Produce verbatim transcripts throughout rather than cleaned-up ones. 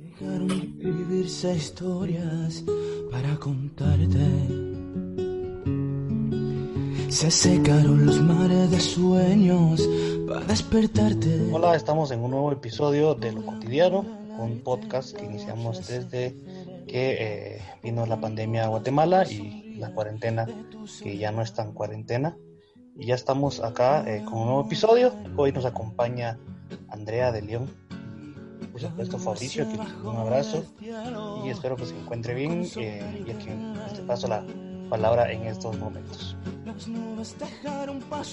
Dejaron escribirse historias para contarte. Se secaron los mares de sueños para despertarte. Hola, estamos en un nuevo episodio de Lo Cotidiano, un podcast que iniciamos desde que eh, vino la pandemia a Guatemala y la cuarentena, que ya no es tan cuarentena. Y ya estamos acá eh, con un nuevo episodio. Hoy nos acompaña Andrea de León, por supuesto Fabricio, que un abrazo y espero que se encuentre bien eh, y aquí te paso la palabra en estos momentos.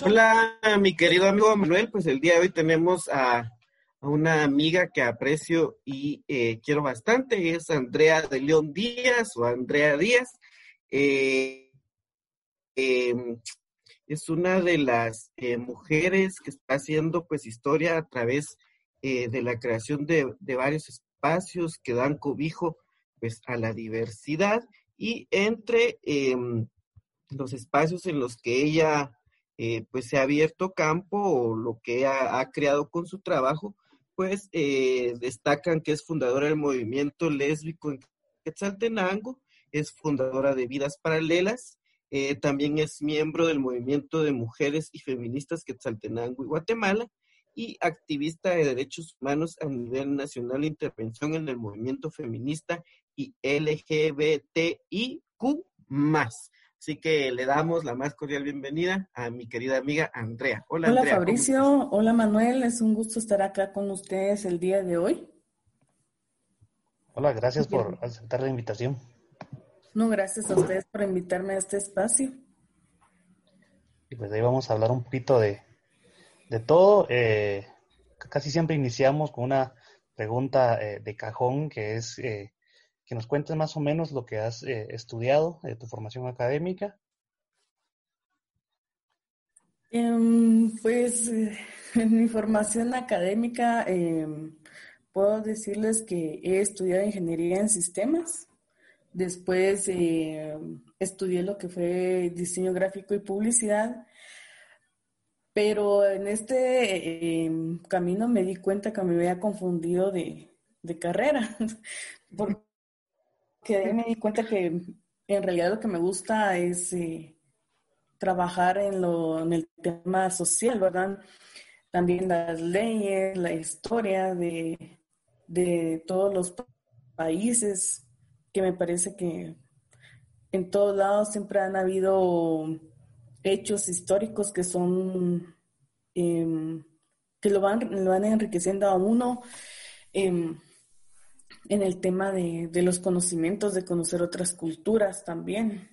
Hola, mi querido amigo Manuel, pues el día de hoy tenemos a, a una amiga que aprecio y eh, quiero bastante, es Andrea de León Díaz o Andrea Díaz, eh, eh, es una de las eh, mujeres que está haciendo pues historia a través eh, de la creación de, de varios espacios que dan cobijo pues a la diversidad. Y entre eh, los espacios en los que ella eh, pues se ha abierto campo o lo que ella ha creado con su trabajo, pues eh, destacan que es fundadora del movimiento lésbico en Quetzaltenango, es fundadora de Vidas Paralelas, eh, también es miembro del movimiento de mujeres y feministas Quetzaltenango y Guatemala y activista de derechos humanos a nivel nacional e intervención en el movimiento feminista y L G B T I Q más. Así que le damos la más cordial bienvenida a mi querida amiga Andrea. Hola, hola Andrea, Fabricio, hola Manuel, es un gusto estar acá con ustedes el día de hoy. Hola, gracias por aceptar la invitación. No, gracias a ustedes por invitarme a este espacio. Y pues ahí vamos a hablar un poquito de, de todo. Eh, casi siempre iniciamos con una pregunta eh, de cajón que es... Eh, que nos cuentes más o menos lo que has eh, estudiado, de eh, tu formación académica. Um, pues eh, en mi formación académica eh, puedo decirles que he estudiado ingeniería en sistemas, después eh, estudié lo que fue diseño gráfico y publicidad, pero en este eh, camino me di cuenta que me había confundido de, de carrera, porque que ahí me di cuenta que en realidad lo que me gusta es eh, trabajar en, lo, en el tema social, ¿verdad? También las leyes, la historia de, de todos los países, que me parece que en todos lados siempre han habido hechos históricos que son, eh, que lo van, lo van enriqueciendo a uno, eh, en el tema de, de los conocimientos, de conocer otras culturas también.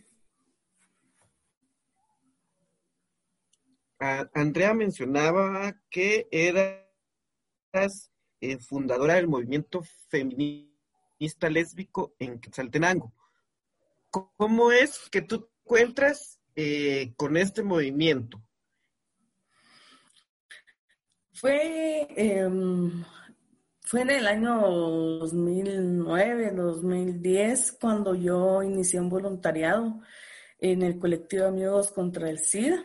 Ah, Andrea mencionaba que eras eh, fundadora del movimiento feminista lésbico en Quetzaltenango. ¿Cómo es que tú te encuentras eh, con este movimiento? Fue... Eh, Fue en el año dos mil nueve, dos mil diez, cuando yo inicié un voluntariado en el colectivo Amigos contra el SIDA.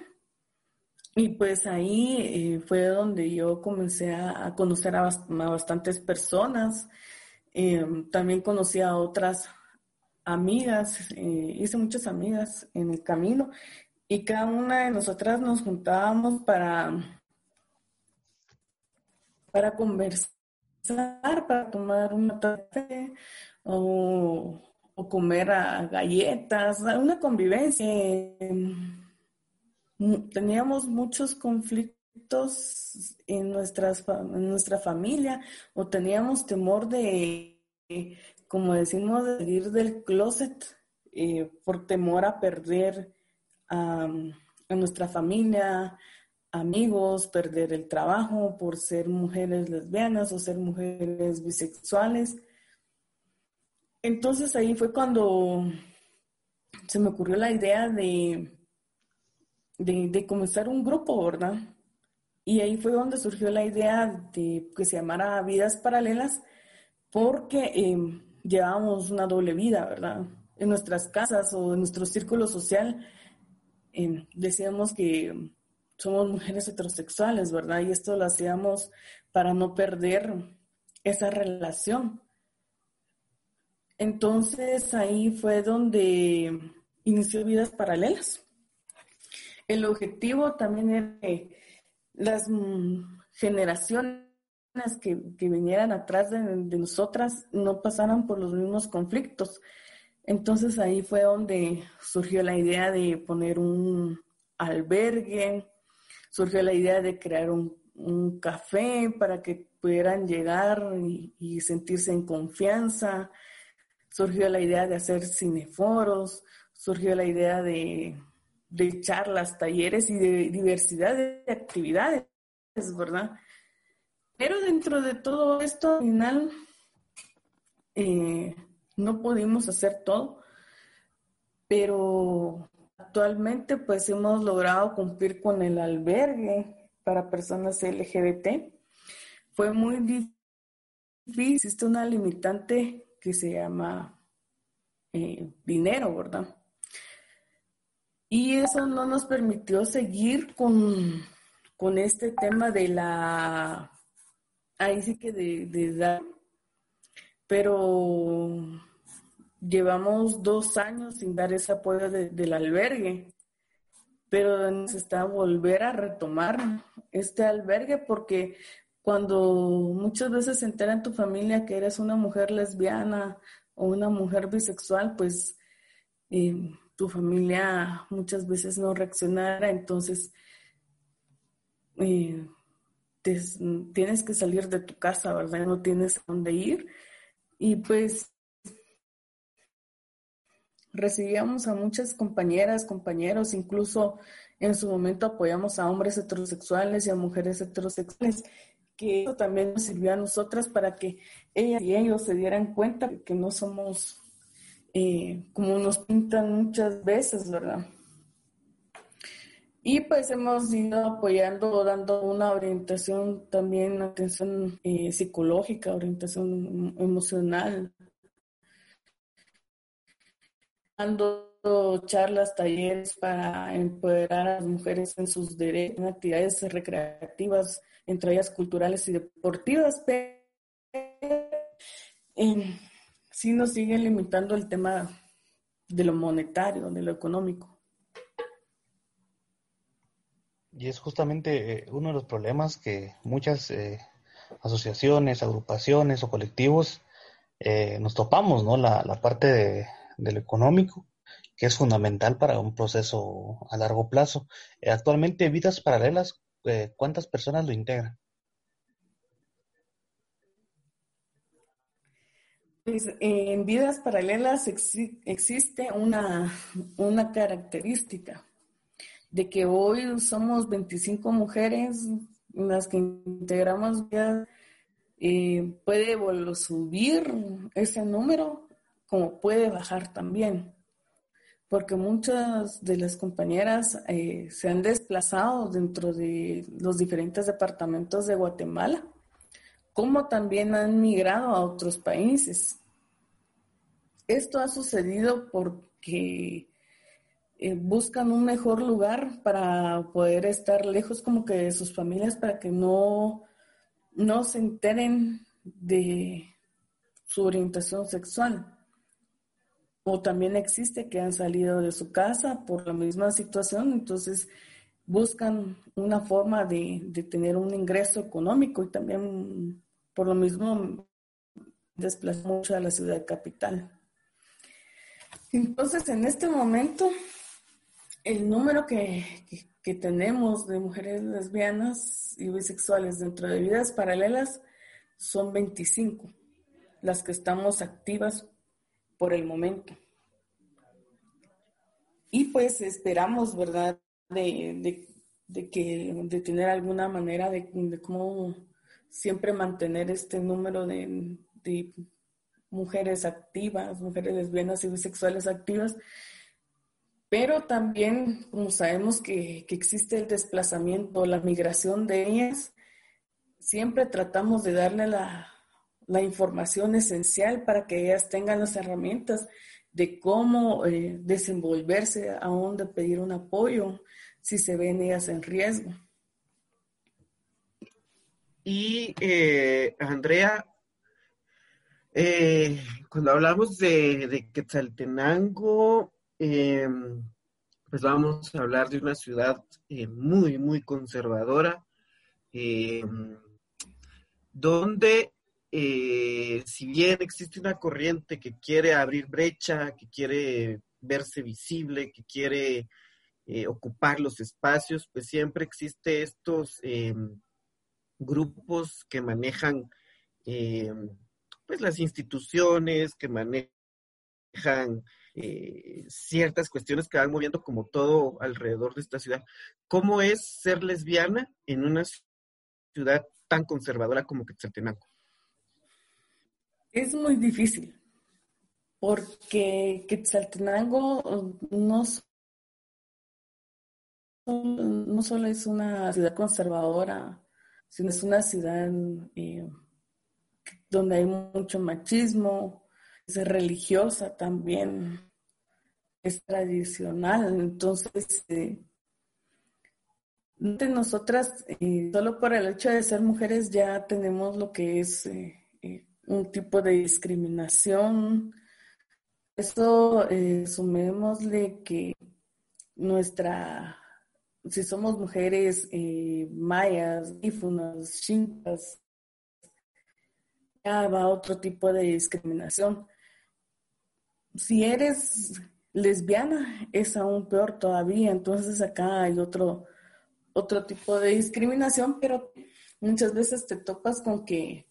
Y pues ahí eh, fue donde yo comencé a, a conocer a, bast- a bastantes personas. Eh, también conocí a otras amigas, eh, hice muchas amigas en el camino. Y cada una de nosotras nos juntábamos para, para conversar, para tomar una tarde o, o comer a galletas, una convivencia. Teníamos muchos conflictos en, nuestras, en nuestra familia o teníamos temor de, como decimos, de salir del closet eh, por temor a perder a, a nuestra familia, amigos, perder el trabajo por ser mujeres lesbianas o ser mujeres bisexuales. Entonces ahí fue cuando se me ocurrió la idea de, de, de comenzar un grupo, ¿verdad? Y ahí fue donde surgió la idea de que se llamara Vidas Paralelas porque eh, llevábamos una doble vida, ¿verdad? En nuestras casas o en nuestro círculo social eh, decíamos que somos mujeres heterosexuales, ¿verdad? Y esto lo hacíamos para no perder esa relación. Entonces ahí fue donde inició Vidas Paralelas. El objetivo también era que las generaciones que, que vinieran atrás de, de nosotras no pasaran por los mismos conflictos. Entonces ahí fue donde surgió la idea de poner un albergue, surgió la idea de crear un, un café para que pudieran llegar y, y sentirse en confianza, surgió la idea de hacer cineforos, surgió la idea de, de charlas, talleres y de diversidad de actividades, ¿verdad? Pero dentro de todo esto, al final, eh, no pudimos hacer todo, pero actualmente pues hemos logrado cumplir con el albergue para personas L G B T. Fue muy difícil, existe una limitante que se llama eh, dinero, ¿verdad? Y eso no nos permitió seguir con, con este tema de la, ahí sí que de, de dar, pero llevamos dos años sin dar ese apoyo de, del albergue, pero necesita volver a retomar este albergue porque cuando muchas veces se entera en tu familia que eres una mujer lesbiana o una mujer bisexual, pues eh, tu familia muchas veces no reaccionará, entonces eh, te, tienes que salir de tu casa, ¿verdad? No tienes a dónde ir. Y pues recibíamos a muchas compañeras, compañeros, incluso en su momento apoyamos a hombres heterosexuales y a mujeres heterosexuales, que eso también nos sirvió a nosotras para que ellas y ellos se dieran cuenta que no somos eh, como nos pintan muchas veces, ¿verdad? Y pues hemos ido apoyando, dando una orientación también, atención eh, psicológica, orientación emocional, dando charlas, talleres para empoderar a las mujeres en sus derechos, en actividades recreativas, entre ellas culturales y deportivas, pero eh, sí nos sigue limitando el tema de lo monetario, de lo económico. Y es justamente uno de los problemas que muchas eh, asociaciones, agrupaciones o colectivos eh, nos topamos, ¿no? La, la parte de, de lo económico, que es fundamental para un proceso a largo plazo. Eh, actualmente, Vidas Paralelas, Eh, ¿cuántas personas lo integran? Pues, eh, en Vidas Paralelas exi- existe una, una característica de que hoy somos veinticinco mujeres en las que integramos Vidas. Eh, puede vol- subir ese número como puede bajar también, porque muchas de las compañeras eh, se han desplazado dentro de los diferentes departamentos de Guatemala, como también han migrado a otros países. Esto ha sucedido porque eh, buscan un mejor lugar para poder estar lejos como que de sus familias, para que no, no se enteren de su orientación sexual. O también existe que han salido de su casa por la misma situación, entonces buscan una forma de, de tener un ingreso económico y también por lo mismo desplazan mucho a la ciudad capital. Entonces en este momento el número que, que, que tenemos de mujeres lesbianas y bisexuales dentro de Vidas Paralelas son veinticinco, las que estamos activas por el momento. Y pues esperamos, ¿verdad?, de, de, de, que, de tener alguna manera de, de cómo siempre mantener este número de, de mujeres activas, mujeres lesbianas y bisexuales activas, pero también, como sabemos que, que existe el desplazamiento, la migración de ellas, siempre tratamos de darle la la información esencial para que ellas tengan las herramientas de cómo eh, desenvolverse, a dónde pedir un apoyo, si se ven ellas en riesgo. Y, eh, Andrea, Eh, cuando hablamos de, de Quetzaltenango, eh, pues vamos a hablar de una ciudad eh, muy, muy conservadora, eh, donde eh, si bien existe una corriente que quiere abrir brecha, que quiere verse visible, que quiere eh, ocupar los espacios, pues siempre existe estos eh, grupos que manejan eh, pues las instituciones, que manejan eh, ciertas cuestiones que van moviendo como todo alrededor de esta ciudad. ¿Cómo es ser lesbiana en una ciudad tan conservadora como Quetzaltenango? Es muy difícil, porque Quetzaltenango no, no solo es una ciudad conservadora, sino es una ciudad eh, donde hay mucho machismo, es religiosa también, es tradicional. Entonces, eh, nosotras, eh, solo por el hecho de ser mujeres, ya tenemos lo que es eh, eh, un tipo de discriminación. Eso, eh, sumémosle que nuestra, si somos mujeres eh, mayas, ífunas, xincas, va otro tipo de discriminación. Si eres lesbiana, es aún peor todavía. Entonces acá hay otro, otro tipo de discriminación, pero muchas veces te topas con que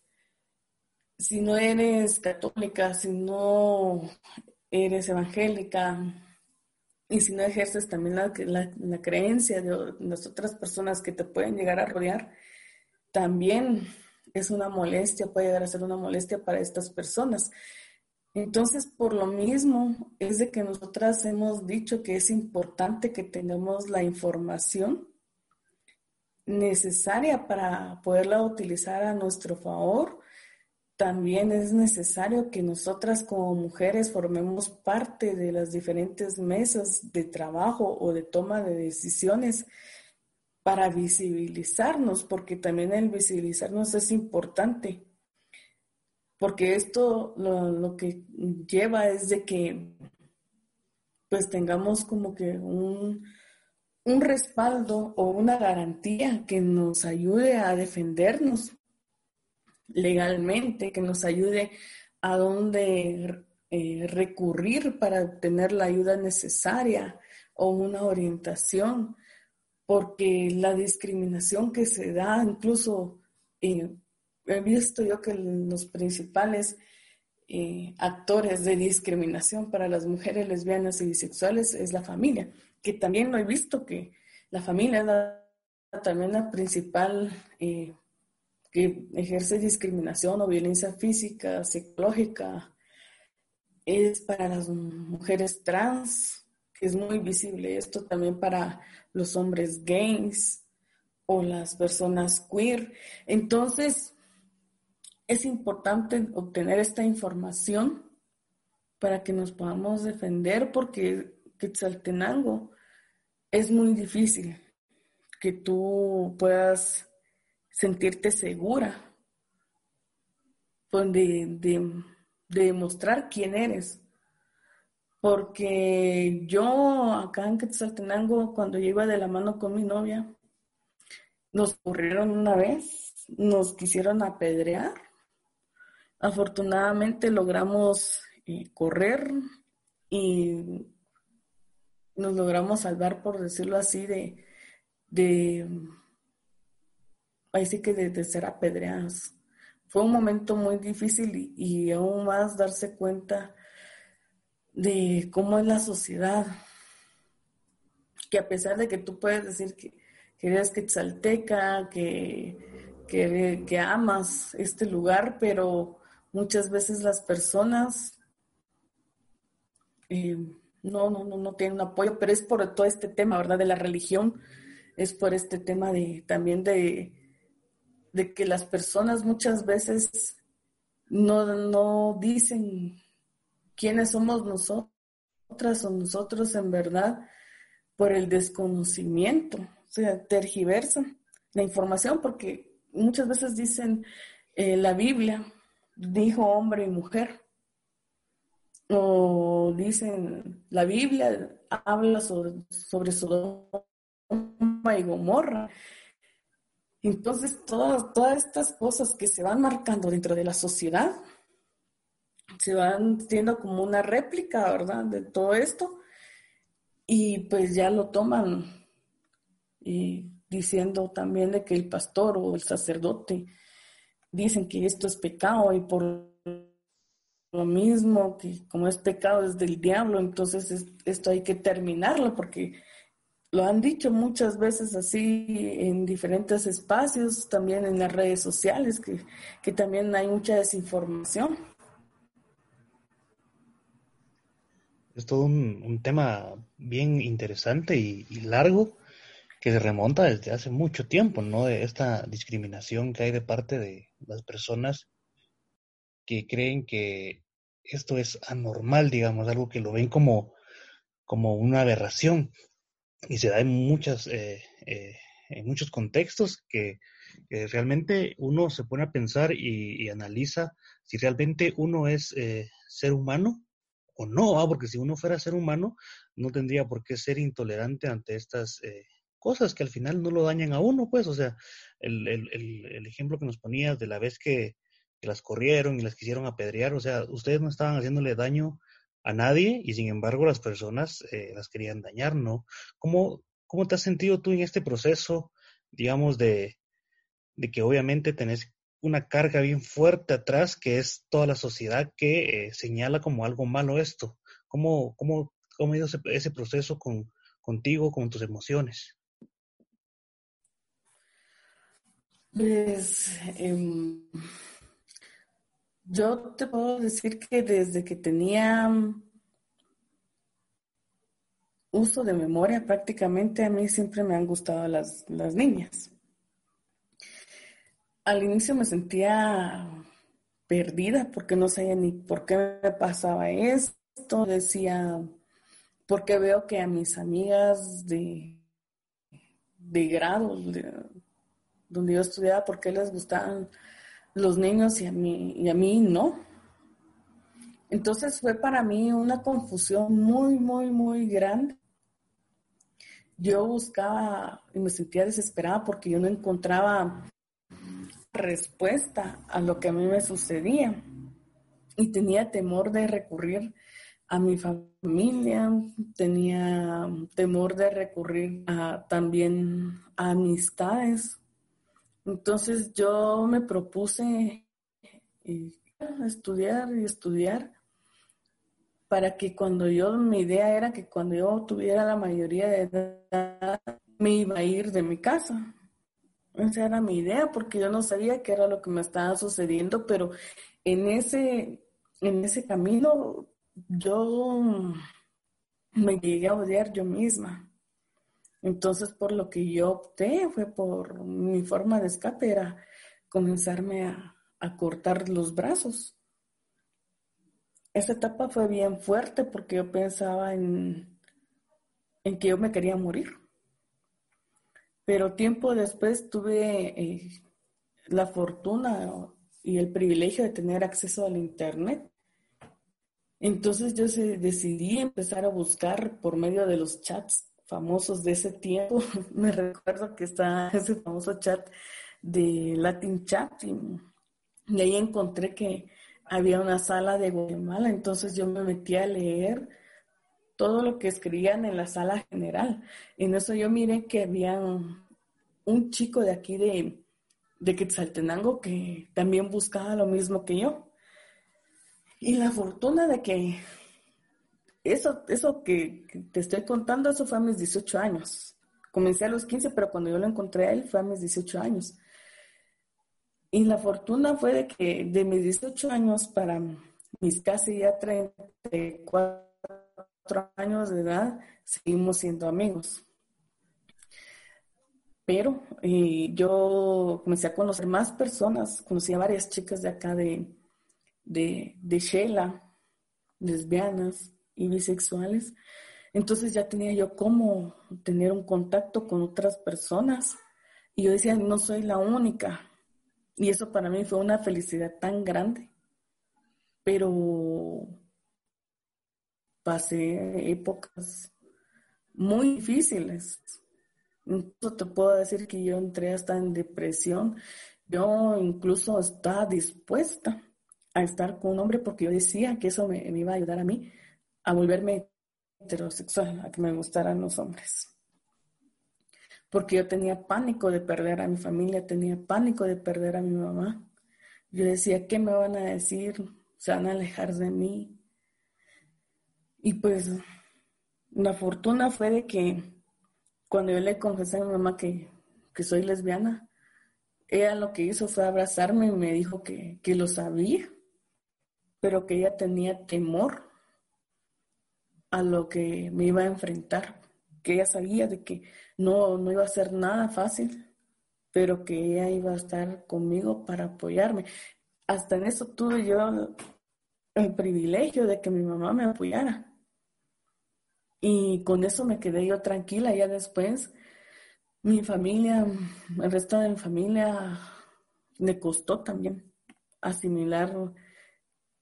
si no eres católica, si no eres evangélica y si no ejerces también la, la, la creencia de las otras personas que te pueden llegar a rodear, también es una molestia, puede llegar a ser una molestia para estas personas. Entonces, por lo mismo, es de que nosotras hemos dicho que es importante que tengamos la información necesaria para poderla utilizar a nuestro favor. También es necesario que nosotras como mujeres formemos parte de las diferentes mesas de trabajo o de toma de decisiones para visibilizarnos, porque también el visibilizarnos es importante, porque esto lo, lo que lleva es de que pues tengamos como que un, un respaldo o una garantía que nos ayude a defendernos legalmente, que nos ayude a dónde eh, recurrir para obtener la ayuda necesaria o una orientación, porque la discriminación que se da, incluso eh, he visto yo que los principales eh, actores de discriminación para las mujeres lesbianas y bisexuales es la familia, que también lo he visto, que la familia es la, también la principal eh, que ejerce discriminación o violencia física, psicológica. Es para las mujeres trans, que es muy visible esto también para los hombres gays o las personas queer. Entonces, es importante obtener esta información para que nos podamos defender, porque Quetzaltenango es muy difícil que tú puedas sentirte segura de, de, de demostrar quién eres. Porque yo acá en Quetzaltenango, cuando yo iba de la mano con mi novia, nos corrieron una vez, nos quisieron apedrear. Afortunadamente logramos eh, correr y nos logramos salvar, por decirlo así, de, de ahí sí que de, de ser apedreadas. Fue un momento muy difícil y, y aún más darse cuenta de cómo es la sociedad, que a pesar de que tú puedes decir que, que eres quetzalteca, que, que, que amas este lugar, pero muchas veces las personas eh, no, no, no, no tienen apoyo, pero es por todo este tema, ¿verdad?, de la religión, es por este tema de también de, de que las personas muchas veces no, no dicen quiénes somos nosotras o nosotros en verdad, por el desconocimiento. O sea, tergiversan la información, porque muchas veces dicen eh, la Biblia, dijo hombre y mujer. O dicen, la Biblia habla sobre, sobre Sodoma y Gomorra. Entonces, todas, todas estas cosas que se van marcando dentro de la sociedad, se van siendo como una réplica, ¿verdad?, de todo esto. Y pues ya lo toman y diciendo también de que el pastor o el sacerdote dicen que esto es pecado y por lo mismo, que como es pecado es del diablo, entonces es, esto hay que terminarlo, porque lo han dicho muchas veces así en diferentes espacios, también en las redes sociales, que, que también hay mucha desinformación. Es todo un, un tema bien interesante y, y largo, que se remonta desde hace mucho tiempo, ¿no? De esta discriminación que hay de parte de las personas que creen que esto es anormal, digamos, algo que lo ven como, como una aberración. Y se da en, muchas, eh, eh, en muchos contextos que, que realmente uno se pone a pensar y, y analiza si realmente uno es eh, ser humano o no, ¿ah? Porque si uno fuera ser humano no tendría por qué ser intolerante ante estas eh, cosas que al final no lo dañan a uno, pues. O sea, el, el, el, el ejemplo que nos ponías de la vez que, que las corrieron y las quisieron apedrear, o sea, ustedes no estaban haciéndole daño a nadie y sin embargo las personas eh, las querían dañar, ¿no? ¿Cómo, cómo te has sentido tú en este proceso, digamos, de, de que obviamente tenés una carga bien fuerte atrás, que es toda la sociedad que eh, señala como algo malo esto? ¿Cómo, cómo, cómo ha ido ese, ese proceso con, contigo, con tus emociones? Pues... Eh... Yo te puedo decir que desde que tenía uso de memoria, prácticamente a mí siempre me han gustado las, las niñas. Al inicio me sentía perdida porque no sabía ni por qué me pasaba esto. Decía, porque veo que a mis amigas de, de grado, de, donde yo estudiaba, ¿por qué les gustaban los niños y a mí, y a mí no? Entonces fue para mí una confusión muy, muy, muy grande. Yo buscaba y me sentía desesperada porque yo no encontraba respuesta a lo que a mí me sucedía. Y tenía temor de recurrir a mi familia, tenía temor de recurrir a, también a amistades. Entonces yo me propuse estudiar y estudiar para que cuando yo, mi idea era que cuando yo tuviera la mayoría de edad me iba a ir de mi casa. Esa era mi idea, porque yo no sabía qué era lo que me estaba sucediendo, pero en ese, en ese camino yo me llegué a odiar yo misma. Entonces, por lo que yo opté fue por mi forma de escape, era comenzarme a, a cortar los brazos. Esa etapa fue bien fuerte porque yo pensaba en, en que yo me quería morir. Pero tiempo después tuve eh, la fortuna y el privilegio de tener acceso al internet. Entonces yo se, decidí empezar a buscar por medio de los chats famosos de ese tiempo. Me recuerdo que está ese famoso chat de Latin Chat y, y ahí encontré que había una sala de Guatemala, entonces yo me metí a leer todo lo que escribían en la sala general. En eso yo miré que había un, un chico de aquí de, de Quetzaltenango que también buscaba lo mismo que yo. Y la fortuna de que Eso, eso que, que te estoy contando, eso fue a mis dieciocho años. Comencé a los quince, pero cuando yo lo encontré a él fue a mis dieciocho años. Y la fortuna fue de que de mis dieciocho años para mis casi ya treinta y cuatro años de edad, seguimos siendo amigos. Pero eh, yo comencé a conocer más personas, conocí a varias chicas de acá de, de, de Shela, lesbianas y bisexuales. Entonces ya tenía yo cómo tener un contacto con otras personas y yo decía, no soy la única, y eso para mí fue una felicidad tan grande pero pasé épocas muy difíciles. Incluso te puedo decir que yo entré hasta en depresión. Yo incluso estaba dispuesta a estar con un hombre porque yo decía que eso me, me iba a ayudar a mí a volverme heterosexual, a que me gustaran los hombres. Porque yo tenía pánico de perder a mi familia, tenía pánico de perder a mi mamá. Yo decía, ¿qué me van a decir? ¿Se van a alejar de mí? Y pues la fortuna fue de que cuando yo le confesé a mi mamá que, que soy lesbiana, ella lo que hizo fue abrazarme y me dijo que, que lo sabía, pero que ella tenía temor a lo que me iba a enfrentar, que ella sabía de que no, no iba a ser nada fácil, pero que ella iba a estar conmigo para apoyarme. Hasta en eso tuve yo el privilegio de que mi mamá me apoyara. Y con eso me quedé yo tranquila. Ya después mi familia, el resto de mi familia, le costó también asimilar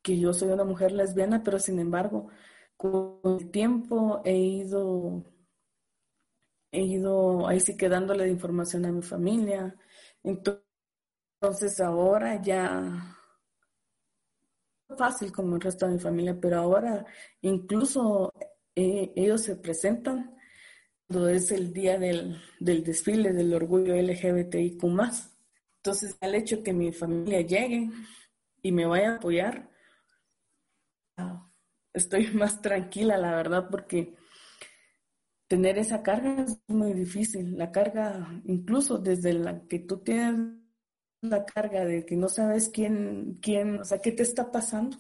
que yo soy una mujer lesbiana, pero sin embargo, con el tiempo he ido, he ido ahí sí quedándole de información a mi familia. Entonces ahora ya es fácil como el resto de mi familia, pero ahora incluso eh, ellos se presentan cuando es el día del, del desfile del orgullo L G B T I Q más. Entonces, el hecho que mi familia llegue y me vaya a apoyar, estoy más tranquila, la verdad, porque tener esa carga es muy difícil. La carga, incluso desde la que tú tienes la carga de que no sabes quién, quién, o sea, qué te está pasando.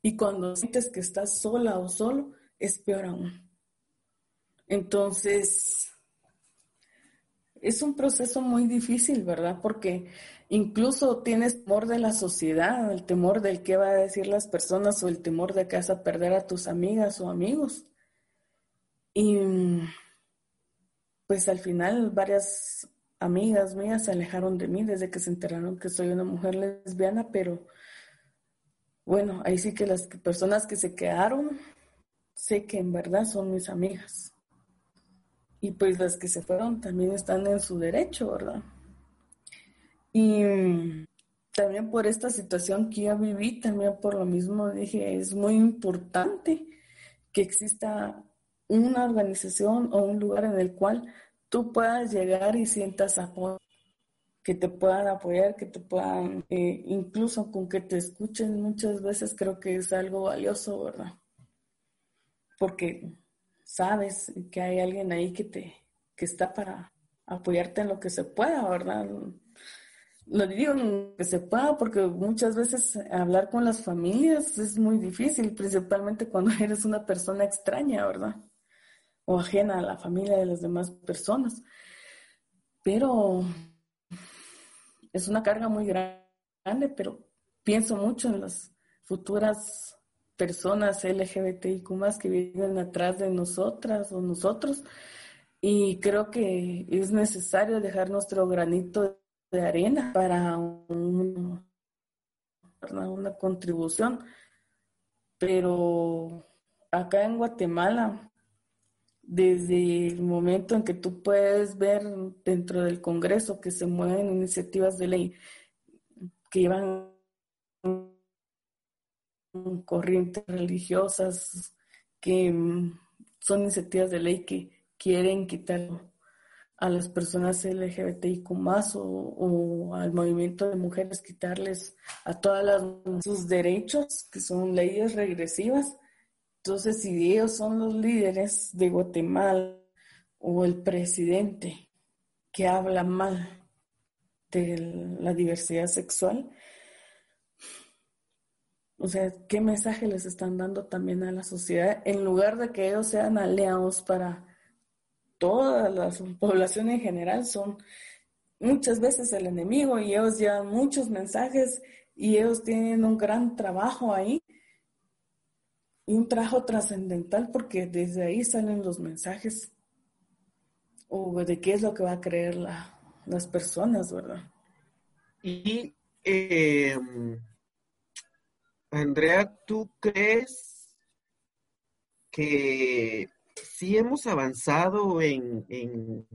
Y cuando sientes que estás sola o solo, es peor aún. Entonces, es un proceso muy difícil, ¿verdad? Porque incluso tienes temor de la sociedad, el temor del qué va a decir las personas o el temor de que vas a perder a tus amigas o amigos. Y pues al final varias amigas mías se alejaron de mí desde que se enteraron que soy una mujer lesbiana, pero bueno, ahí sí que las personas que se quedaron, sé que en verdad son mis amigas. Y pues las que se fueron también están en su derecho, ¿verdad? Y también por esta situación que yo viví, también por lo mismo dije, es muy importante que exista una organización o un lugar en el cual tú puedas llegar y sientas apoyo, que te puedan apoyar, que te puedan, eh, incluso con que te escuchen muchas veces, creo que es algo valioso, ¿verdad? Porque sabes que hay alguien ahí que te que está para apoyarte en lo que se pueda, ¿verdad? Lo digo en lo que se pueda porque muchas veces hablar con las familias es muy difícil, principalmente cuando eres una persona extraña, ¿verdad? O ajena a la familia de las demás personas. Pero es una carga muy grande, pero pienso mucho en las futuras personas L G B T I Q más que viven atrás de nosotras o nosotros, y creo que es necesario dejar nuestro granito de arena para, un, para una contribución. Pero acá en Guatemala, desde el momento en que tú puedes ver dentro del Congreso que se mueven iniciativas de ley que llevan corrientes religiosas, que son iniciativas de ley que quieren quitar a las personas L G B T I Q más o, o al movimiento de mujeres, quitarles a todas las sus derechos, que son leyes regresivas. Entonces, si ellos son los líderes de Guatemala o el presidente que habla mal de la diversidad sexual, o sea, ¿qué mensaje les están dando también a la sociedad? En lugar de que ellos sean aliados para toda la población en general, son muchas veces el enemigo y ellos llevan muchos mensajes y ellos tienen un gran trabajo ahí, un trabajo trascendental porque desde ahí salen los mensajes o de qué es lo que va a creer la, las personas, ¿verdad? Y... Eh... Andrea, ¿tú crees que sí hemos avanzado en, en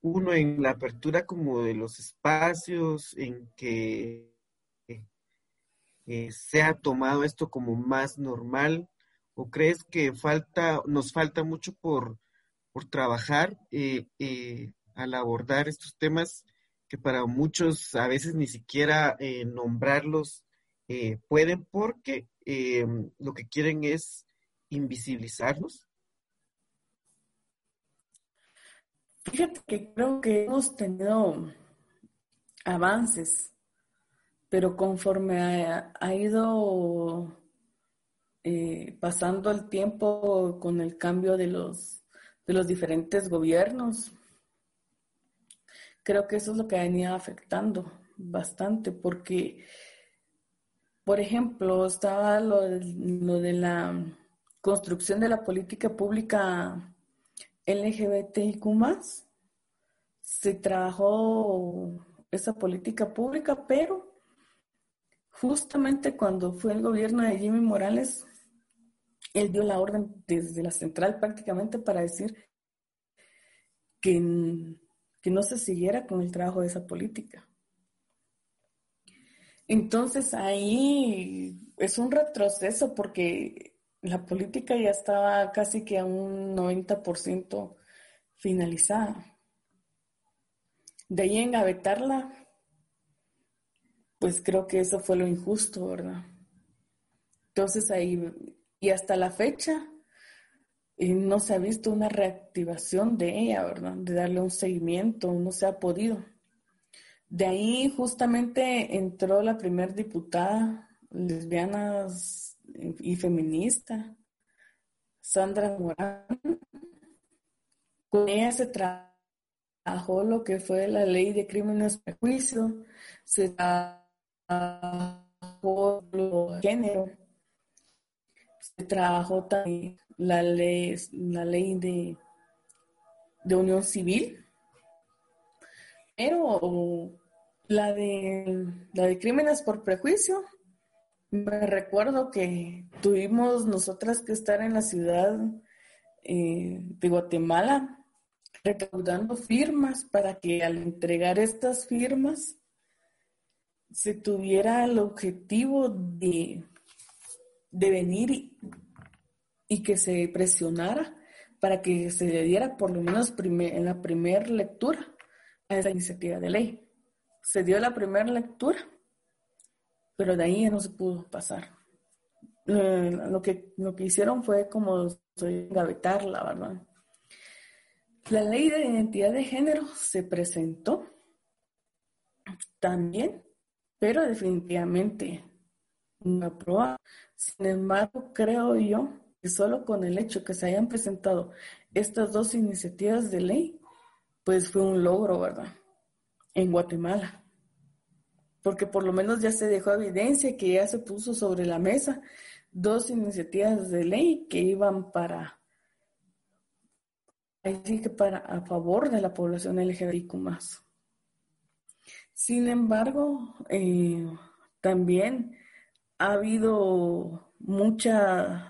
uno, en la apertura como de los espacios, en que eh, se ha tomado esto como más normal? ¿O crees que falta, nos falta mucho por, por trabajar eh, eh, al abordar estos temas que para muchos a veces ni siquiera eh, nombrarlos eh, pueden, porque eh, lo que quieren es invisibilizarlos? Fíjate que creo que hemos tenido avances, pero conforme ha, ha ido eh, pasando el tiempo con el cambio de los, de los diferentes gobiernos, creo que eso es lo que venía afectando bastante, porque, por ejemplo, estaba lo, lo de la construcción de la política pública L G B T I Q más, se trabajó esa política pública, pero justamente cuando fue el gobierno de Jimmy Morales, él dio la orden desde la central prácticamente para decir que que no se siguiera con el trabajo de esa política. Entonces ahí es un retroceso porque la política ya estaba casi que a un noventa por ciento finalizada. De ahí en engavetarla, pues creo que eso fue lo injusto, ¿verdad? Entonces ahí, y hasta la fecha, y no se ha visto una reactivación de ella, ¿verdad? De darle un seguimiento, no se ha podido. De ahí justamente entró la primer diputada lesbiana y feminista, Sandra Morán. Con ella se trabajó lo que fue la ley de crímenes de prejuicio, se trabajó lo de género, se trabajó también la ley, la ley de, de unión civil, pero la de, la de crímenes por prejuicio, me recuerdo que tuvimos nosotras que estar en la ciudad eh, de Guatemala recaudando firmas para que al entregar estas firmas se tuviera el objetivo de, de venir y y que se presionara para que se le diera por lo menos primer, en la primera lectura a esa iniciativa de ley. Se dio la primera lectura, pero de ahí ya no se pudo pasar. Eh, lo, que, lo que hicieron fue como engavetarla, ¿verdad? La ley de identidad de género se presentó también, pero definitivamente no aprobada. Sin embargo, creo yo que solo con el hecho que se hayan presentado estas dos iniciativas de ley, pues fue un logro, ¿verdad? En Guatemala. Porque por lo menos ya se dejó evidencia que ya se puso sobre la mesa dos iniciativas de ley que iban para, así que para a favor de la población L G B T I Q más. Sin embargo, eh, también ha habido mucha...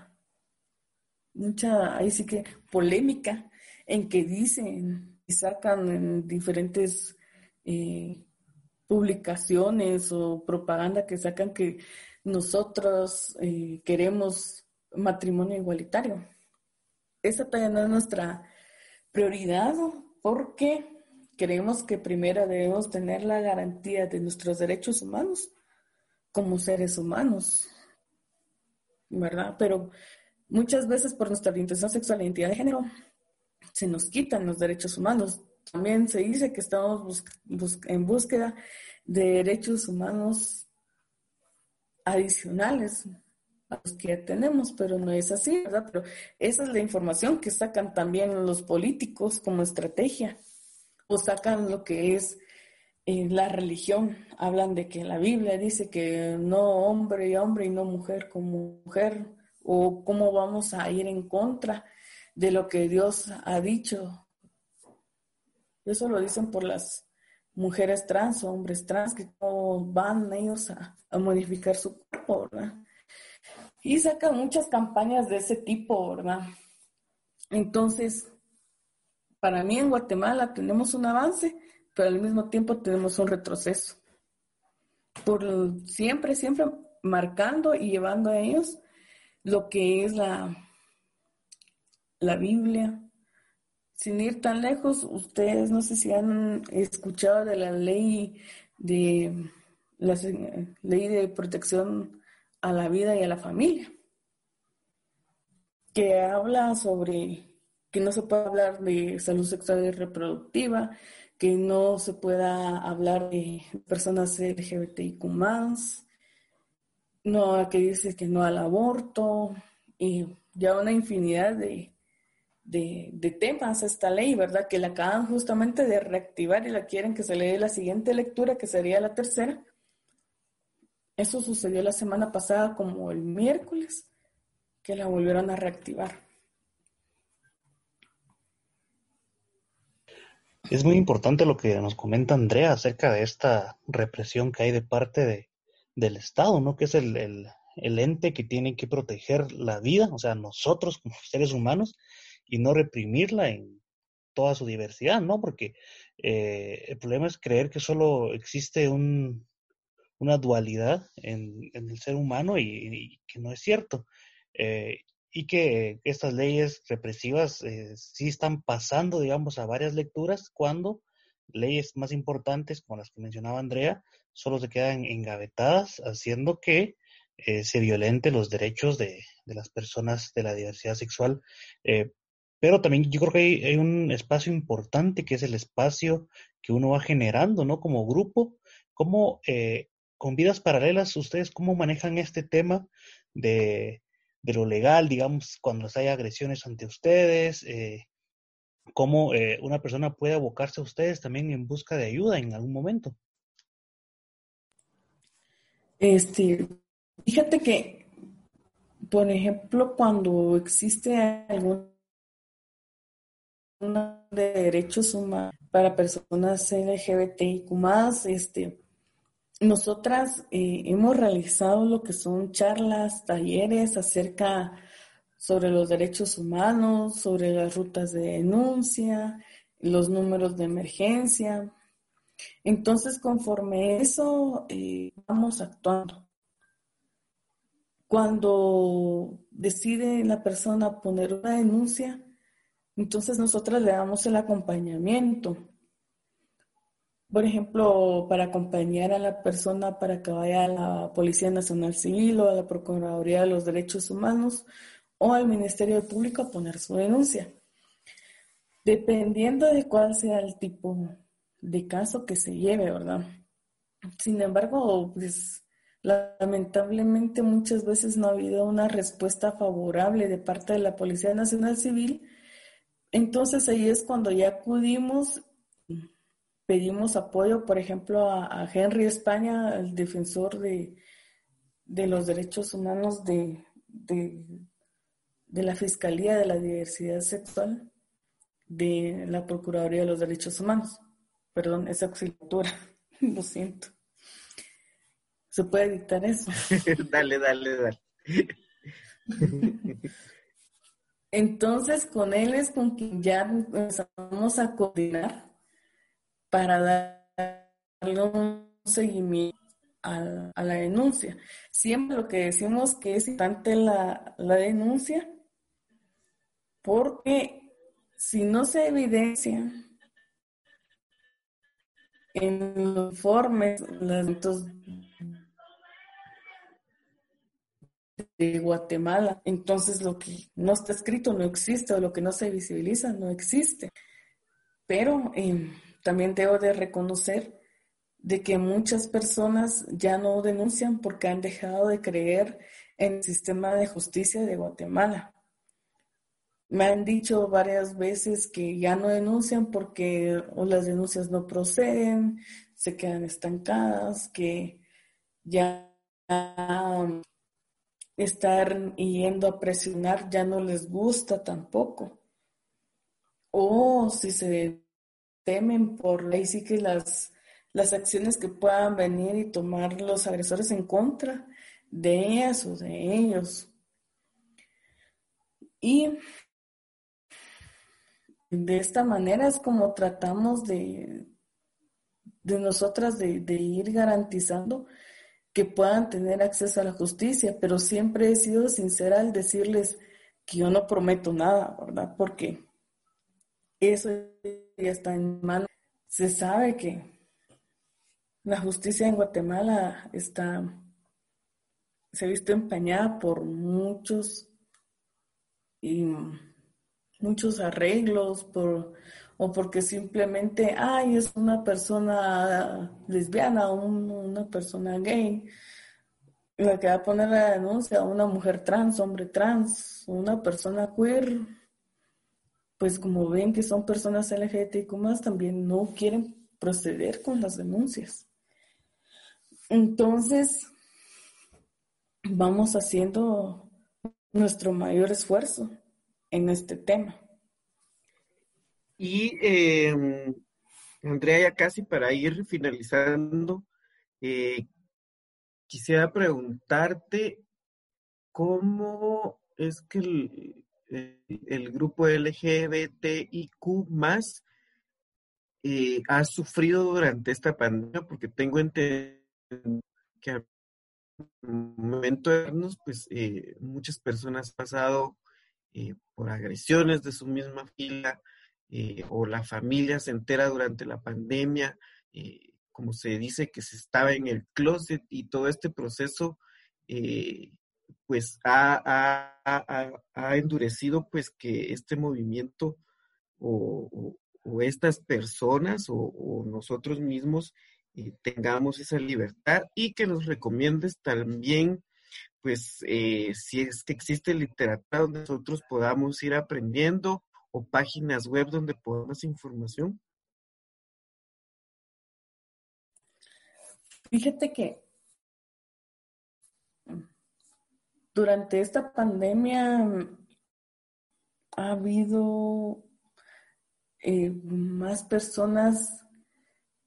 mucha, ahí sí que polémica, en que dicen y sacan en diferentes eh, publicaciones o propaganda que sacan que nosotros eh, queremos matrimonio igualitario. Esa todavía no es nuestra prioridad porque creemos que primero debemos tener la garantía de nuestros derechos humanos como seres humanos, ¿verdad? Pero muchas veces por nuestra orientación sexual e identidad de género se nos quitan los derechos humanos. También se dice que estamos bus- bus- en búsqueda de derechos humanos adicionales a los que ya tenemos, pero no es así, ¿verdad? Pero esa es la información que sacan también los políticos como estrategia, o sacan lo que es eh, la religión. Hablan de que la Biblia dice que no hombre y hombre y no mujer como mujer, o cómo vamos a ir en contra de lo que Dios ha dicho. Eso lo dicen por las mujeres trans o hombres trans, que cómo van ellos a, a modificar su cuerpo, ¿verdad? Y sacan muchas campañas de ese tipo, ¿verdad? Entonces, para mí en Guatemala tenemos un avance, pero al mismo tiempo tenemos un retroceso. Por siempre, siempre marcando y llevando a ellos lo que es la, la Biblia. Sin ir tan lejos, ustedes no sé si han escuchado de la ley de la ley de protección a la vida y a la familia, que habla sobre que no se puede hablar de salud sexual y reproductiva, que no se pueda hablar de personas L G B T I Q más, no, que dice que no al aborto, y ya una infinidad de De, de temas esta ley, ¿verdad? Que la acaban justamente de reactivar y la quieren que se le dé la siguiente lectura, que sería la tercera. Eso sucedió la semana pasada, como el miércoles, que la volvieron a reactivar. Es muy importante lo que nos comenta Andrea acerca de esta represión que hay de parte de, del Estado, ¿no? Que es el, el, el ente que tiene que proteger la vida, o sea, nosotros como seres humanos, y no reprimirla en toda su diversidad, ¿no? Porque eh, el problema es creer que solo existe un, una dualidad en, en el ser humano y, y que no es cierto. Eh, y que estas leyes represivas eh, sí están pasando, digamos, a varias lecturas cuando leyes más importantes, como las que mencionaba Andrea, solo se quedan engavetadas, haciendo que eh, se violente los derechos de, de las personas de la diversidad sexual. Eh, Pero también yo creo que hay, hay un espacio importante que es el espacio que uno va generando, ¿no? Como grupo, ¿cómo, eh, con Vidas Paralelas, ustedes cómo manejan este tema de, de lo legal, digamos, cuando hay agresiones ante ustedes? Eh, ¿Cómo eh, una persona puede abocarse a ustedes también en busca de ayuda en algún momento? Este, fíjate que, por ejemplo, cuando existe algún de derechos humanos para personas L G B T I Q más, este, nosotras eh, hemos realizado lo que son charlas, talleres acerca sobre los derechos humanos, sobre las rutas de denuncia, los números de emergencia. Entonces, conforme eso, eh, vamos actuando. Cuando decide la persona poner una denuncia, entonces nosotras le damos el acompañamiento. Por ejemplo, para acompañar a la persona para que vaya a la Policía Nacional Civil o a la Procuraduría de los Derechos Humanos o al Ministerio Público a poner su denuncia. Dependiendo de cuál sea el tipo de caso que se lleve, ¿verdad? Sin embargo, pues lamentablemente muchas veces no ha habido una respuesta favorable de parte de la Policía Nacional Civil. Entonces ahí es cuando ya acudimos, pedimos apoyo, por ejemplo, a, a Henry España, el defensor de, de los derechos humanos de, de, de la Fiscalía de la Diversidad Sexual de la Procuraduría de los Derechos Humanos. Perdón, esa auxiliatura, lo siento. ¿Se puede editar eso? Dale, dale, dale. Entonces, con él es con quien ya empezamos a coordinar para darle un seguimiento a, a la denuncia. Siempre lo que decimos que es importante la, la denuncia, porque si no se evidencia en los informes, los datos de Guatemala, entonces lo que no está escrito no existe, o lo que no se visibiliza no existe. Pero eh, también debo de reconocer de que muchas personas ya no denuncian porque han dejado de creer en el sistema de justicia de Guatemala. Me han dicho varias veces que ya no denuncian porque o las denuncias no proceden, se quedan estancadas, que ya estar yendo a presionar ya no les gusta tampoco, o si se temen por ley, sí que las las acciones que puedan venir y tomar los agresores en contra de ellas o de ellos. Y de esta manera es como tratamos de, de nosotras de, de ir garantizando que puedan tener acceso a la justicia, pero siempre he sido sincera al decirles que yo no prometo nada, ¿verdad? Porque eso ya está en manos. Se sabe que la justicia en Guatemala está, se ha visto empañada por muchos y muchos arreglos, por o porque simplemente, ay, es una persona lesbiana, un, una persona gay, la que va a poner la denuncia, una mujer trans, hombre trans, una persona queer, pues como ven que son personas L G B T I Q más, también no quieren proceder con las denuncias. Entonces, vamos haciendo nuestro mayor esfuerzo en este tema. Y eh, Andrea, ya casi para ir finalizando, eh, quisiera preguntarte cómo es que el, el, el grupo L G B T I Q más, eh, ha sufrido durante esta pandemia, porque tengo entendido que al momento de vernos, pues eh, muchas personas han pasado eh, por agresiones de su misma fila, Eh, o la familia se entera durante la pandemia, eh, como se dice que se estaba en el closet y todo este proceso, eh, pues ha, ha, ha, ha endurecido pues que este movimiento o, o, o estas personas o, o nosotros mismos eh, tengamos esa libertad, y que nos recomiendes también pues eh, si es que existe literatura donde nosotros podamos ir aprendiendo, o páginas web donde podamos información. Fíjate que durante esta pandemia ha habido eh, más personas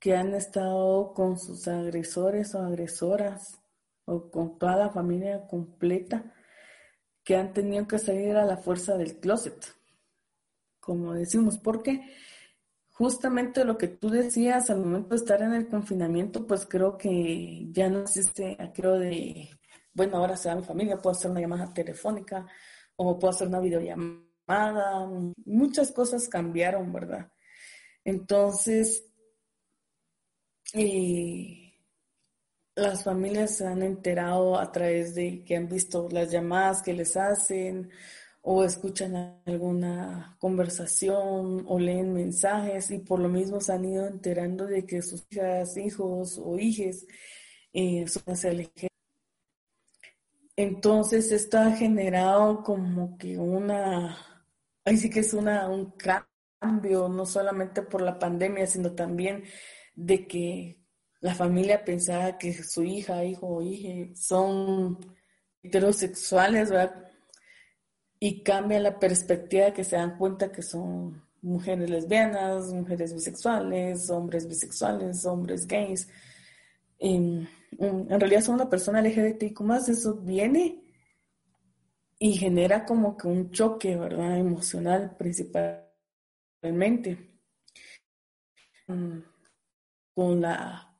que han estado con sus agresores o agresoras o con toda la familia completa, que han tenido que salir a la fuerza del closet, como decimos, porque justamente lo que tú decías al momento de estar en el confinamiento, pues creo que ya no existe, creo de, bueno, ahora se da mi familia, puedo hacer una llamada telefónica o puedo hacer una videollamada. Muchas cosas cambiaron, ¿verdad? Entonces, eh, las familias se han enterado a través de que han visto las llamadas que les hacen, o escuchan alguna conversación, o leen mensajes, y por lo mismo se han ido enterando de que sus hijas, hijos o hijes eh, son L G B T I Q. Entonces esto ha generado como que una, ahí sí que es una, un cambio, no solamente por la pandemia, sino también de que la familia pensaba que su hija, hijo o hija son heterosexuales, ¿verdad? Y cambia la perspectiva, que se dan cuenta que son mujeres lesbianas, mujeres bisexuales, hombres bisexuales, hombres gays. En, en, en realidad son una persona L G B T I Q más, eso viene y genera como que un choque, ¿verdad? Emocional principalmente. Con la,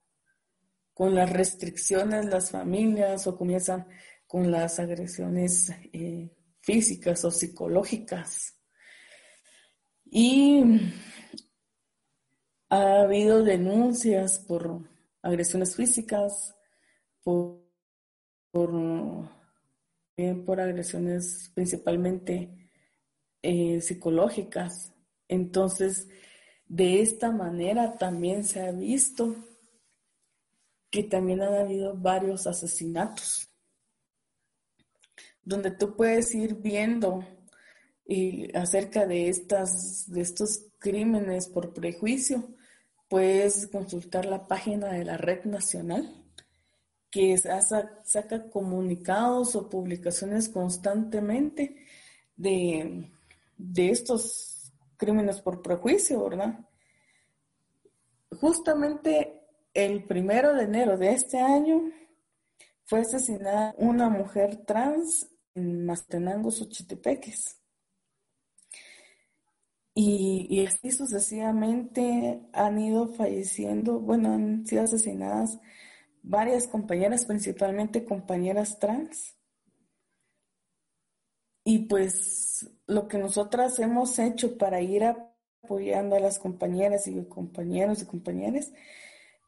con las restricciones, las familias o comienzan con las agresiones eh, físicas o psicológicas. Y ha habido denuncias por agresiones físicas, por, por, bien por agresiones principalmente eh, psicológicas. Entonces, de esta manera también se ha visto que también han habido varios asesinatos, donde tú puedes ir viendo y acerca de, estas, de estos crímenes por prejuicio. Puedes consultar la página de la Red Nacional, que saca, saca comunicados o publicaciones constantemente de, de estos crímenes por prejuicio, ¿verdad? Justamente el primero de enero de este año fue asesinada una mujer trans en Mazatenango, Suchitepéquez. Y, y así sucesivamente han ido falleciendo, bueno, han sido asesinadas varias compañeras, principalmente compañeras trans. Y pues lo que nosotras hemos hecho para ir apoyando a las compañeras y compañeros y compañeras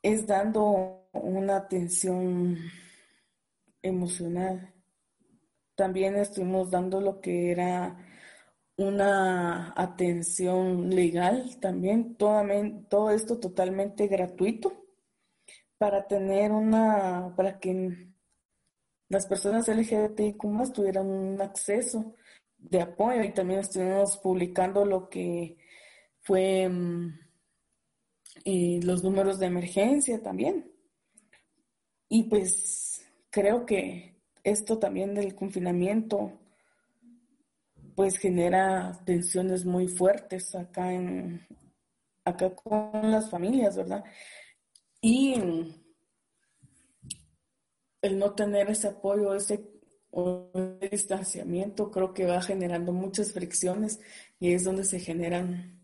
es dando una atención emocional. También estuvimos dando lo que era una atención legal también, todo, todo esto totalmente gratuito para tener una, para que las personas L G B T I Q más tuvieran un acceso de apoyo. Y también estuvimos publicando lo que fue eh, los números de emergencia también. Y pues creo que esto también del confinamiento pues genera tensiones muy fuertes acá, en, acá con las familias, ¿verdad? Y el no tener ese apoyo, ese, ese distanciamiento, creo que va generando muchas fricciones y es donde se generan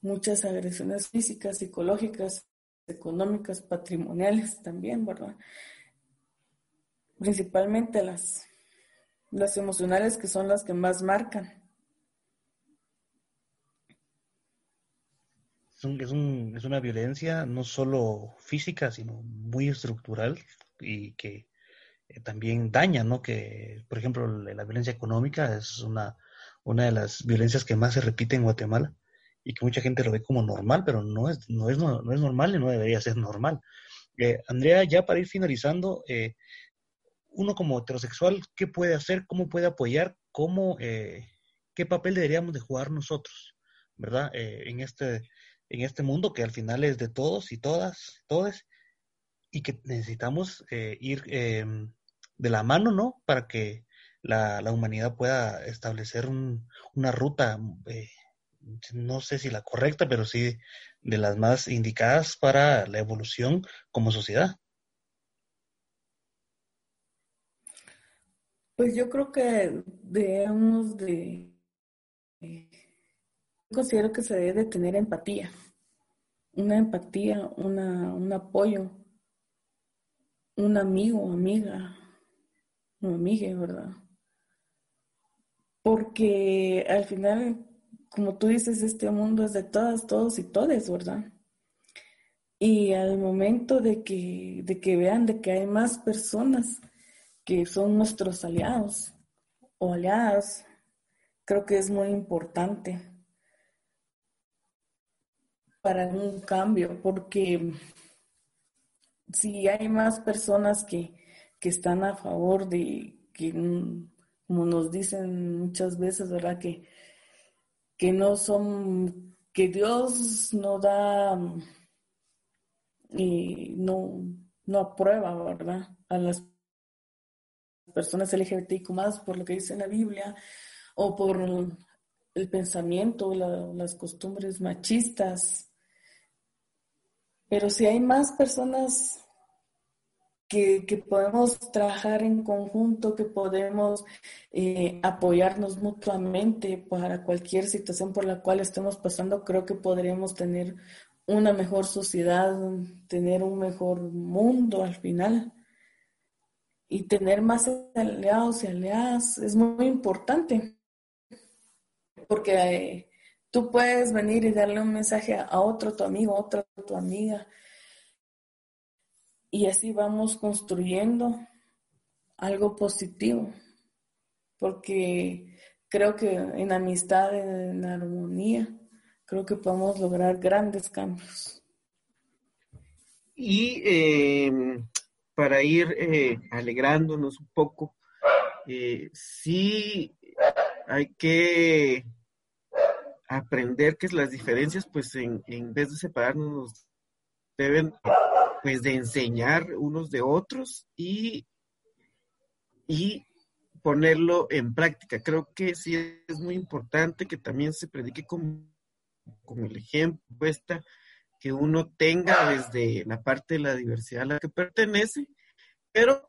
muchas agresiones físicas, psicológicas, económicas, patrimoniales también, ¿verdad? Principalmente las, las emocionales, que son las que más marcan. Es, un, es una violencia no solo física, sino muy estructural y que eh, también daña, ¿no? Que, por ejemplo, la violencia económica es una, una de las violencias que más se repite en Guatemala y que mucha gente lo ve como normal, pero no es, no es, no, no es normal y no debería ser normal. Eh, Andrea, ya para ir finalizando, eh, uno como heterosexual, ¿qué puede hacer? ¿Cómo puede apoyar? ¿Cómo, eh, qué papel deberíamos de jugar nosotros, ¿verdad? Eh, en este... en este mundo que al final es de todos y todas, todes, y que necesitamos eh, ir eh, de la mano, ¿no? Para que la, la humanidad pueda establecer un, una ruta, eh, no sé si la correcta, pero sí de las más indicadas para la evolución como sociedad. Pues yo creo que debemos de... considero que se debe de tener empatía, una empatía, una, un apoyo, un amigo, amiga, una amiga, ¿verdad? Porque al final, como tú dices, este mundo es de todas, todos y todes, ¿verdad? Y al momento de que, de que vean de que hay más personas que son nuestros aliados o aliadas, creo que es muy importante para un cambio, porque si hay más personas que, que están a favor de, que como nos dicen muchas veces, ¿verdad? Que, que no son, que Dios no da, y no, no aprueba, ¿verdad? A las personas L G B T I Q más, por lo que dice la Biblia, o por el pensamiento, la, las costumbres machistas. Pero si hay más personas que, que podemos trabajar en conjunto, que podemos eh, apoyarnos mutuamente para cualquier situación por la cual estemos pasando, creo que podremos tener una mejor sociedad, tener un mejor mundo al final. Y tener más aliados y aliadas es muy importante. Porque... Eh, tú puedes venir y darle un mensaje a otro tu amigo, a otra tu amiga. Y así vamos construyendo algo positivo. Porque creo que en amistad, en armonía, creo que podemos lograr grandes cambios. Y eh, para ir eh, alegrándonos un poco, eh, sí hay que... aprender que las diferencias, pues en, en vez de separarnos, nos deben pues de enseñar unos de otros y, y ponerlo en práctica. Creo que sí es muy importante que también se predique con, con el ejemplo esta que uno tenga desde la parte de la diversidad a la que pertenece, pero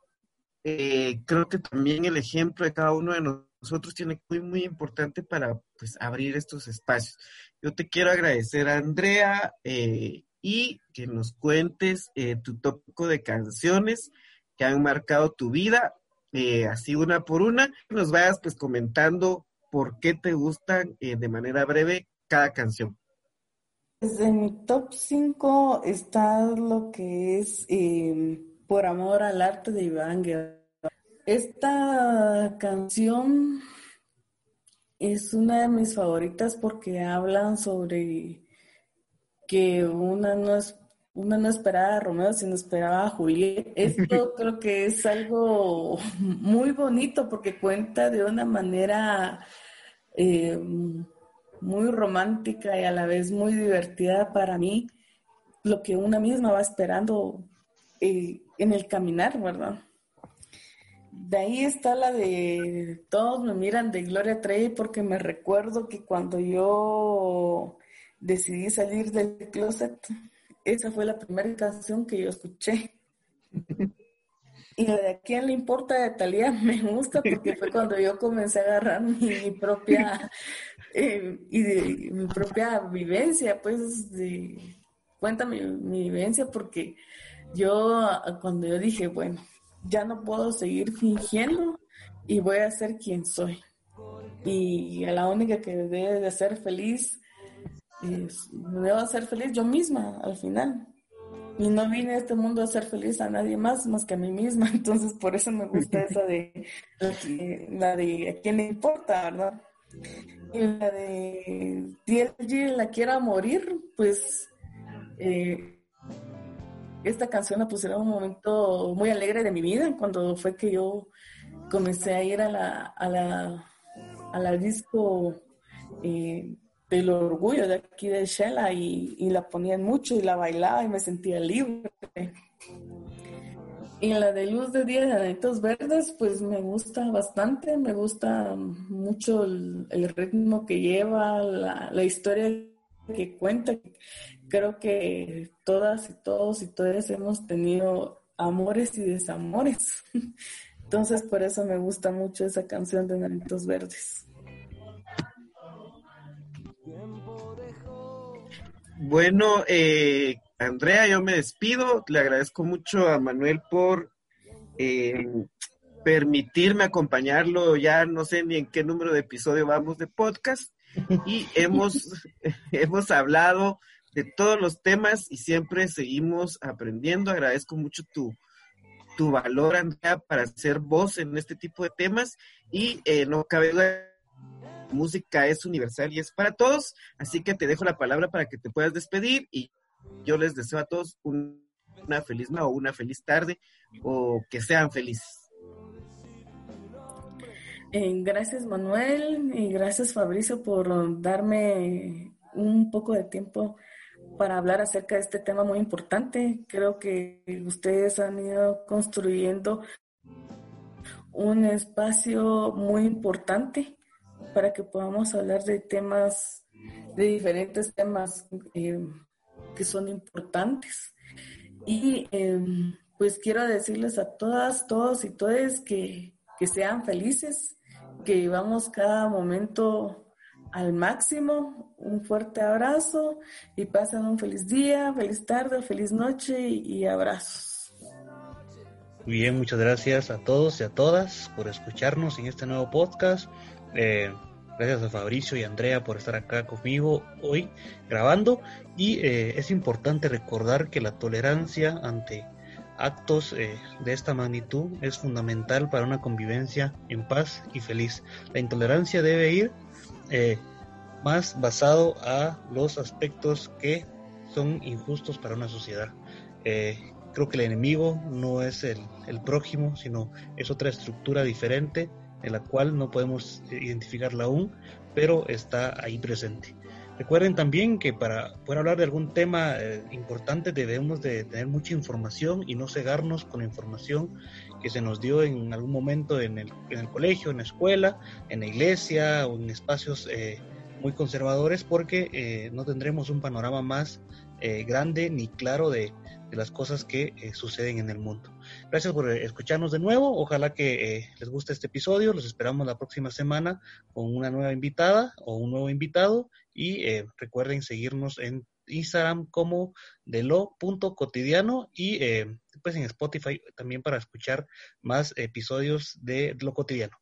eh, creo que también el ejemplo de cada uno de nosotros tiene que ser muy importante para, pues, abrir estos espacios. Yo te quiero agradecer, Andrea, eh, y que nos cuentes eh, tu tópico de canciones que han marcado tu vida, eh, así una por una, nos vayas pues comentando por qué te gustan eh, de manera breve cada canción. Desde mi top cinco está lo que es eh, Por Amor al Arte de Iván Guerrero. Esta canción es una de mis favoritas porque hablan sobre que una no es una no esperaba a Romeo, sino esperaba a Julieta. Esto creo que es algo muy bonito porque cuenta de una manera eh, muy romántica y a la vez muy divertida para mí, lo que una misma va esperando eh, en el caminar, ¿verdad? De ahí está la de Todos me miran de Gloria Trevi, porque me recuerdo que cuando yo decidí salir del closet, esa fue la primera canción que yo escuché. Y la de ¿A quién le importa? De Talía me gusta porque fue cuando yo comencé a agarrar mi, mi propia eh, y de, mi propia vivencia, pues de, cuéntame mi vivencia, porque yo cuando yo dije, bueno, ya no puedo seguir fingiendo y voy a ser quien soy. Y a la única que debe de ser feliz, me debo hacer feliz yo misma al final, y no vine a este mundo a ser feliz a nadie más más que a mí misma. Entonces por eso me gusta esa de la de ¿A quién le importa?, ¿verdad? Y la de D L G, La Quiera Morir, pues eh, esta canción la puse en un momento muy alegre de mi vida, cuando fue que yo comencé a ir a la a la a la disco eh, del orgullo de aquí de Shela, y, y la ponían mucho y la bailaba y me sentía libre. Y la de Luz de Día de Anitos Verdes, pues me gusta bastante, me gusta mucho el, el ritmo que lleva, la, la historia que cuenta. Creo que todas y todos y todas hemos tenido amores y desamores. Entonces por eso me gusta mucho esa canción de Anitos Verdes. Bueno, eh, Andrea, yo me despido. Le agradezco mucho a Manuel por eh, permitirme acompañarlo. Ya no sé ni en qué número de episodio vamos de podcast. Y hemos, hemos hablado de todos los temas y siempre seguimos aprendiendo. Agradezco mucho tu, tu valor, Andrea, para ser voz en este tipo de temas. Y eh, no cabe duda, música es universal y es para todos, así que te dejo la palabra para que te puedas despedir, y yo les deseo a todos un, una feliz o una feliz tarde, o que sean felices. Eh, gracias, Manuel, y gracias, Fabricio, por darme un poco de tiempo para hablar acerca de este tema muy importante. Creo que ustedes han ido construyendo un espacio muy importante para que podamos hablar de temas, de diferentes temas eh, que son importantes. Y eh, pues quiero decirles a todas, todos y todes que, que sean felices, que vivamos cada momento al máximo. Un fuerte abrazo y pasen un feliz día, feliz tarde, feliz noche y abrazos. Muy bien, muchas gracias a todos y a todas por escucharnos en este nuevo podcast. Eh, gracias a Fabricio y Andrea por estar acá conmigo hoy grabando, y eh, es importante recordar que la tolerancia ante actos eh, de esta magnitud es fundamental para una convivencia en paz y feliz. La intolerancia debe ir eh, más basado a los aspectos que son injustos para una sociedad. eh, creo que el enemigo no es el, el prójimo, sino es otra estructura diferente en la cual no podemos identificarla aún, pero está ahí presente. Recuerden también que para poder hablar de algún tema eh, importante debemos de tener mucha información y no cegarnos con información que se nos dio en algún momento en el, en el colegio, en la escuela, en la iglesia o en espacios eh, muy conservadores, porque eh, no tendremos un panorama más eh, grande ni claro de, de las cosas que eh, suceden en el mundo. Gracias por escucharnos de nuevo. Ojalá que eh, les guste este episodio. Los esperamos la próxima semana con una nueva invitada o un nuevo invitado. Y eh, recuerden seguirnos en Instagram como de lo punto cotidiano y eh, pues en Spotify también para escuchar más episodios de Lo Cotidiano.